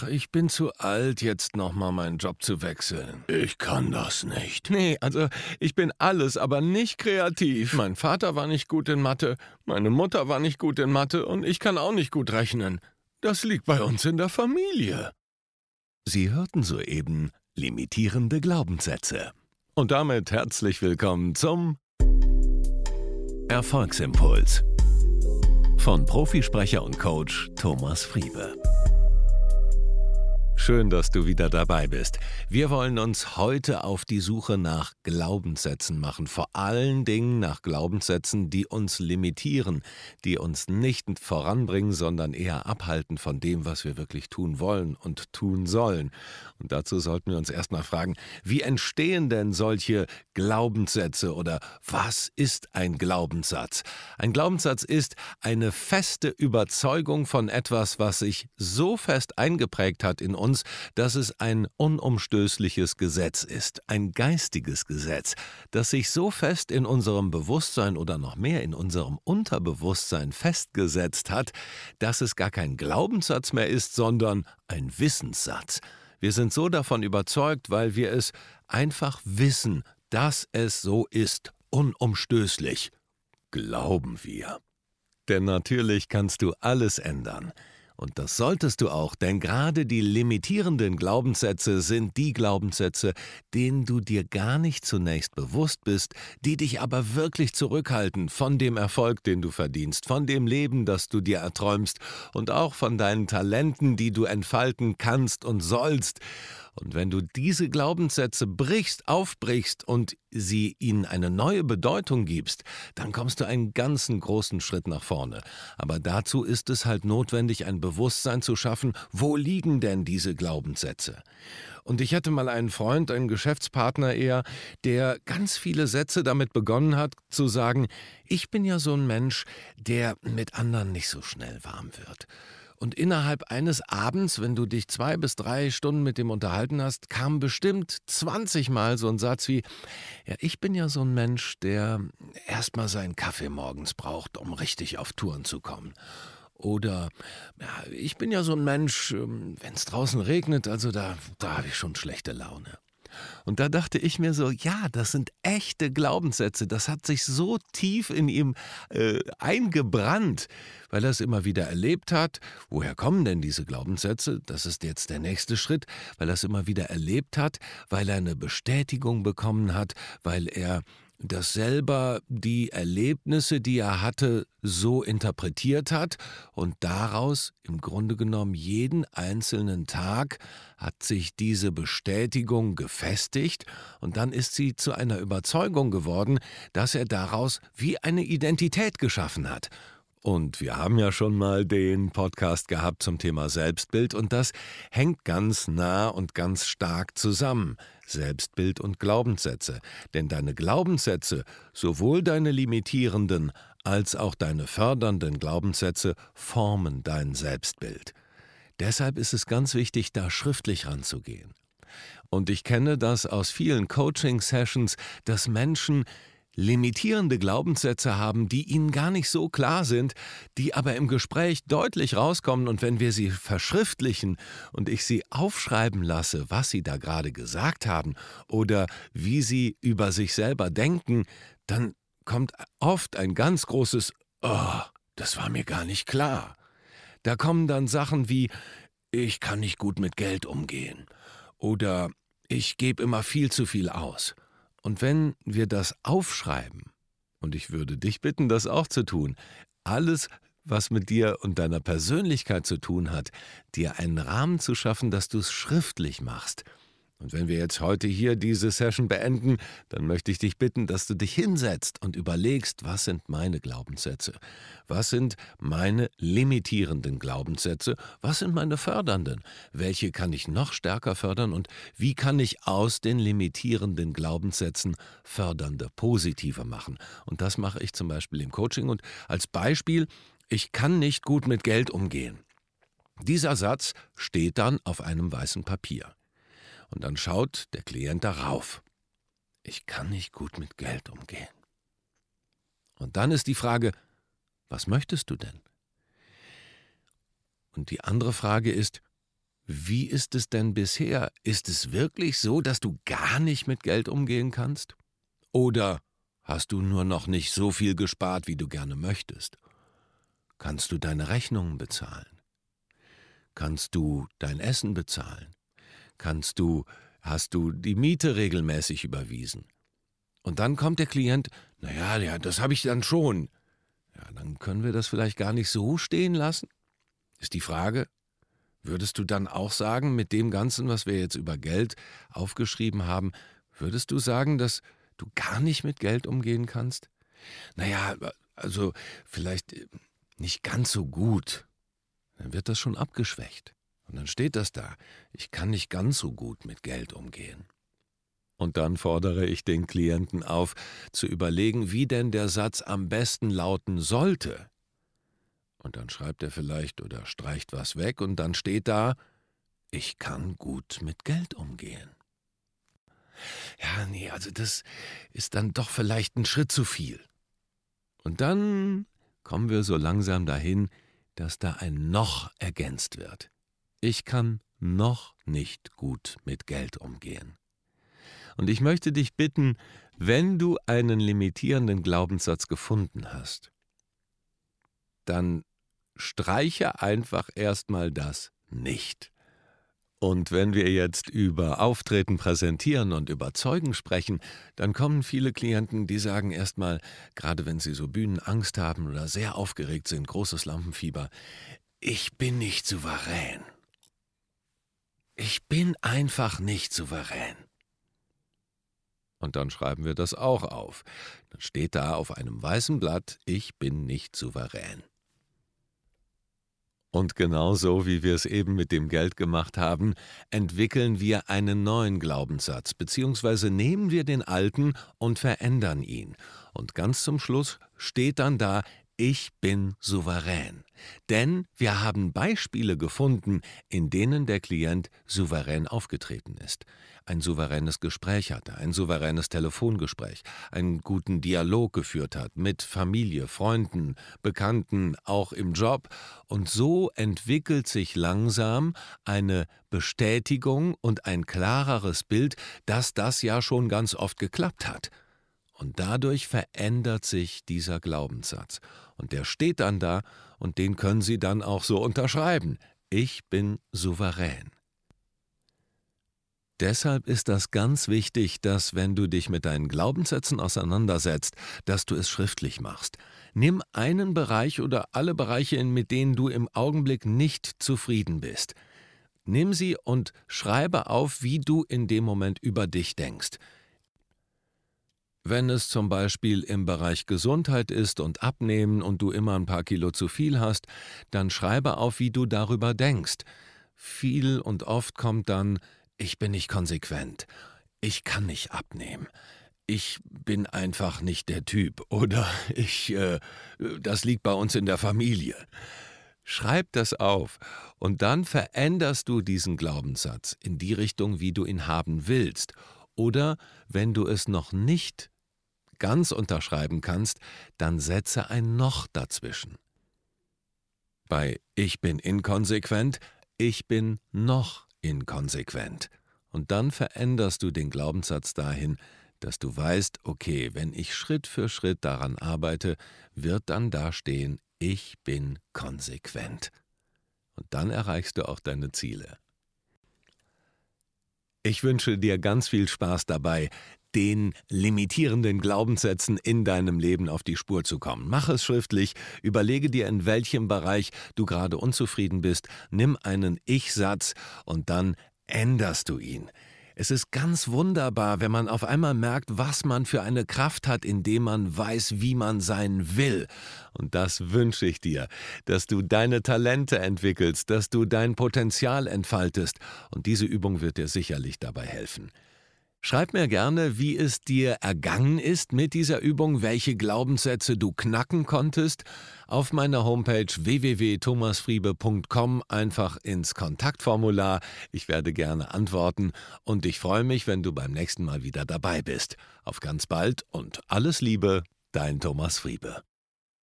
Ach, ich bin zu alt, jetzt nochmal meinen Job zu wechseln. Ich kann das nicht. Nee, also ich bin alles, aber nicht kreativ. Mein Vater war nicht gut in Mathe, meine Mutter war nicht gut in Mathe und ich kann auch nicht gut rechnen. Das liegt bei uns in der Familie. Sie hörten soeben limitierende Glaubenssätze. Und damit herzlich willkommen zum Erfolgsimpuls von Profisprecher und Coach Thomas Friebe. Schön, dass du wieder dabei bist. Wir wollen uns heute auf die Suche nach Glaubenssätzen machen. Vor allen Dingen nach Glaubenssätzen, die uns limitieren, die uns nicht voranbringen, sondern eher abhalten von dem, was wir wirklich tun wollen und tun sollen. Und dazu sollten wir uns erstmal fragen, wie entstehen denn solche Glaubenssätze oder was ist ein Glaubenssatz? Ein Glaubenssatz ist eine feste Überzeugung von etwas, was sich so fest eingeprägt hat in uns, dass es ein unumstößliches Gesetz ist, ein geistiges Gesetz, das sich so fest in unserem Bewusstsein oder noch mehr in unserem Unterbewusstsein festgesetzt hat, dass es gar kein Glaubenssatz mehr ist, sondern ein Wissenssatz. Wir sind so davon überzeugt, weil wir es einfach wissen, dass es so ist, unumstößlich. Glauben wir. Denn natürlich kannst du alles ändern. Und das solltest du auch, denn gerade die limitierenden Glaubenssätze sind die Glaubenssätze, denen du dir gar nicht zunächst bewusst bist, die dich aber wirklich zurückhalten von dem Erfolg, den du verdienst, von dem Leben, das du dir erträumst und auch von deinen Talenten, die du entfalten kannst und sollst. Und wenn du diese Glaubenssätze brichst, aufbrichst und sie ihnen eine neue Bedeutung gibst, dann kommst du einen ganzen großen Schritt nach vorne. Aber dazu ist es halt notwendig, ein Bewusstsein zu schaffen, wo liegen denn diese Glaubenssätze? Und ich hatte mal einen Freund, einen Geschäftspartner eher, der ganz viele Sätze damit begonnen hat, zu sagen, ich bin ja so ein Mensch, der mit anderen nicht so schnell warm wird. Und innerhalb eines Abends, wenn du dich 2 bis 3 Stunden mit dem unterhalten hast, kam bestimmt 20 Mal so ein Satz wie, ja, ich bin ja so ein Mensch, der erstmal seinen Kaffee morgens braucht, um richtig auf Touren zu kommen. Oder, ja, ich bin ja so ein Mensch, wenn es draußen regnet, also da habe ich schon schlechte Laune. Und da dachte ich mir so, ja, das sind echte Glaubenssätze, das hat sich so tief in ihm eingebrannt, weil er es immer wieder erlebt hat. Woher kommen denn diese Glaubenssätze? Das ist jetzt der nächste Schritt, weil er es immer wieder erlebt hat, weil er eine Bestätigung bekommen hat, weil er das selber die Erlebnisse, die er hatte, so interpretiert hat und daraus im Grunde genommen jeden einzelnen Tag hat sich diese Bestätigung gefestigt und dann ist sie zu einer Überzeugung geworden, dass er daraus wie eine Identität geschaffen hat. Und wir haben ja schon mal den Podcast gehabt zum Thema Selbstbild und das hängt ganz nah und ganz stark zusammen. Selbstbild und Glaubenssätze. Denn deine Glaubenssätze, sowohl deine limitierenden als auch deine fördernden Glaubenssätze, formen dein Selbstbild. Deshalb ist es ganz wichtig, da schriftlich ranzugehen. Und ich kenne das aus vielen Coaching-Sessions, dass Menschen limitierende Glaubenssätze haben, die ihnen gar nicht so klar sind, die aber im Gespräch deutlich rauskommen und wenn wir sie verschriftlichen und ich sie aufschreiben lasse, was sie da gerade gesagt haben oder wie sie über sich selber denken, dann kommt oft ein ganz großes „Oh, das war mir gar nicht klar." Da kommen dann Sachen wie „Ich kann nicht gut mit Geld umgehen" oder „Ich gebe immer viel zu viel aus." Und wenn wir das aufschreiben, und ich würde dich bitten, das auch zu tun, alles, was mit dir und deiner Persönlichkeit zu tun hat, dir einen Rahmen zu schaffen, dass du es schriftlich machst. Und wenn wir jetzt heute hier diese Session beenden, dann möchte ich dich bitten, dass du dich hinsetzt und überlegst, was sind meine Glaubenssätze? Was sind meine limitierenden Glaubenssätze? Was sind meine fördernden? Welche kann ich noch stärker fördern und wie kann ich aus den limitierenden Glaubenssätzen fördernde, positive machen? Und das mache ich zum Beispiel im Coaching. Und als Beispiel, ich kann nicht gut mit Geld umgehen. Dieser Satz steht dann auf einem weißen Papier. Und dann schaut der Klient darauf. Ich kann nicht gut mit Geld umgehen. Und dann ist die Frage, was möchtest du denn? Und die andere Frage ist, Wie ist es denn bisher? Ist es wirklich so, dass du gar nicht mit Geld umgehen kannst? Oder hast du nur noch nicht so viel gespart, wie du gerne möchtest? Kannst du deine Rechnungen bezahlen? Kannst du dein Essen bezahlen? Hast du die Miete regelmäßig überwiesen? Und dann kommt der Klient, naja, das habe ich dann schon. Ja, dann können wir das vielleicht gar nicht so stehen lassen. Ist die Frage, würdest du dann auch sagen, mit dem Ganzen, was wir jetzt über Geld aufgeschrieben haben, würdest du sagen, dass du gar nicht mit Geld umgehen kannst? Naja, also vielleicht nicht ganz so gut. Dann wird das schon abgeschwächt. Und dann steht das da, ich kann nicht ganz so gut mit Geld umgehen. Und dann fordere ich den Klienten auf, zu überlegen, wie denn der Satz am besten lauten sollte. Und dann schreibt er vielleicht oder streicht was weg und dann steht da, ich kann gut mit Geld umgehen. Ja, nee, also das ist dann doch vielleicht ein Schritt zu viel. Und dann kommen wir so langsam dahin, dass da ein Noch ergänzt wird. Ich kann noch nicht gut mit Geld umgehen. Und ich möchte dich bitten, wenn du einen limitierenden Glaubenssatz gefunden hast, dann streiche einfach erstmal das Nicht. Und wenn wir jetzt über Auftreten, Präsentieren und Überzeugen sprechen, dann kommen viele Klienten, die sagen erstmal, gerade wenn sie so Bühnenangst haben oder sehr aufgeregt sind, großes Lampenfieber, ich bin nicht souverän. Ich bin einfach nicht souverän. Und dann schreiben wir das auch auf. Dann steht da auf einem weißen Blatt, ich bin nicht souverän. Und genauso wie wir es eben mit dem Geld gemacht haben, entwickeln wir einen neuen Glaubenssatz, beziehungsweise nehmen wir den alten und verändern ihn. Und ganz zum Schluss steht dann da, ich bin souverän. Denn wir haben Beispiele gefunden, in denen der Klient souverän aufgetreten ist. Ein souveränes Gespräch hatte, ein souveränes Telefongespräch, einen guten Dialog geführt hat mit Familie, Freunden, Bekannten, auch im Job. Und so entwickelt sich langsam eine Bestätigung und ein klareres Bild, dass das ja schon ganz oft geklappt hat. Und dadurch verändert sich dieser Glaubenssatz. Und der steht dann da und den können Sie dann auch so unterschreiben. Ich bin souverän. Deshalb ist das ganz wichtig, dass wenn du dich mit deinen Glaubenssätzen auseinandersetzt, dass du es schriftlich machst. Nimm einen Bereich oder alle Bereiche, mit denen du im Augenblick nicht zufrieden bist. Nimm sie und schreibe auf, wie du in dem Moment über dich denkst. Wenn es zum Beispiel im Bereich Gesundheit ist und Abnehmen und du immer ein paar Kilo zu viel hast, dann schreibe auf, wie du darüber denkst. Viel und oft kommt dann, ich bin nicht konsequent, ich kann nicht abnehmen, ich bin einfach nicht der Typ oder das liegt bei uns in der Familie. Schreib das auf und dann veränderst du diesen Glaubenssatz in die Richtung, wie du ihn haben willst. Oder wenn du es noch nicht ganz unterschreiben kannst, dann setze ein Noch dazwischen. Bei ich bin inkonsequent, ich bin noch inkonsequent. Und dann veränderst du den Glaubenssatz dahin, dass du weißt, okay, wenn ich Schritt für Schritt daran arbeite, wird dann da stehen, ich bin konsequent. Und dann erreichst du auch deine Ziele. Ich wünsche dir ganz viel Spaß dabei, den limitierenden Glaubenssätzen in deinem Leben auf die Spur zu kommen. Mach es schriftlich, überlege dir, in welchem Bereich du gerade unzufrieden bist, nimm einen Ich-Satz und dann änderst du ihn. Es ist ganz wunderbar, wenn man auf einmal merkt, was man für eine Kraft hat, indem man weiß, wie man sein will. Und das wünsche ich dir, dass du deine Talente entwickelst, dass du dein Potenzial entfaltest. Und diese Übung wird dir sicherlich dabei helfen. Schreib mir gerne, wie es dir ergangen ist mit dieser Übung, welche Glaubenssätze du knacken konntest. Auf meiner Homepage www.thomasfriebe.com einfach ins Kontaktformular. Ich werde gerne antworten und ich freue mich, wenn du beim nächsten Mal wieder dabei bist. Auf ganz bald und alles Liebe, dein Thomas Friebe.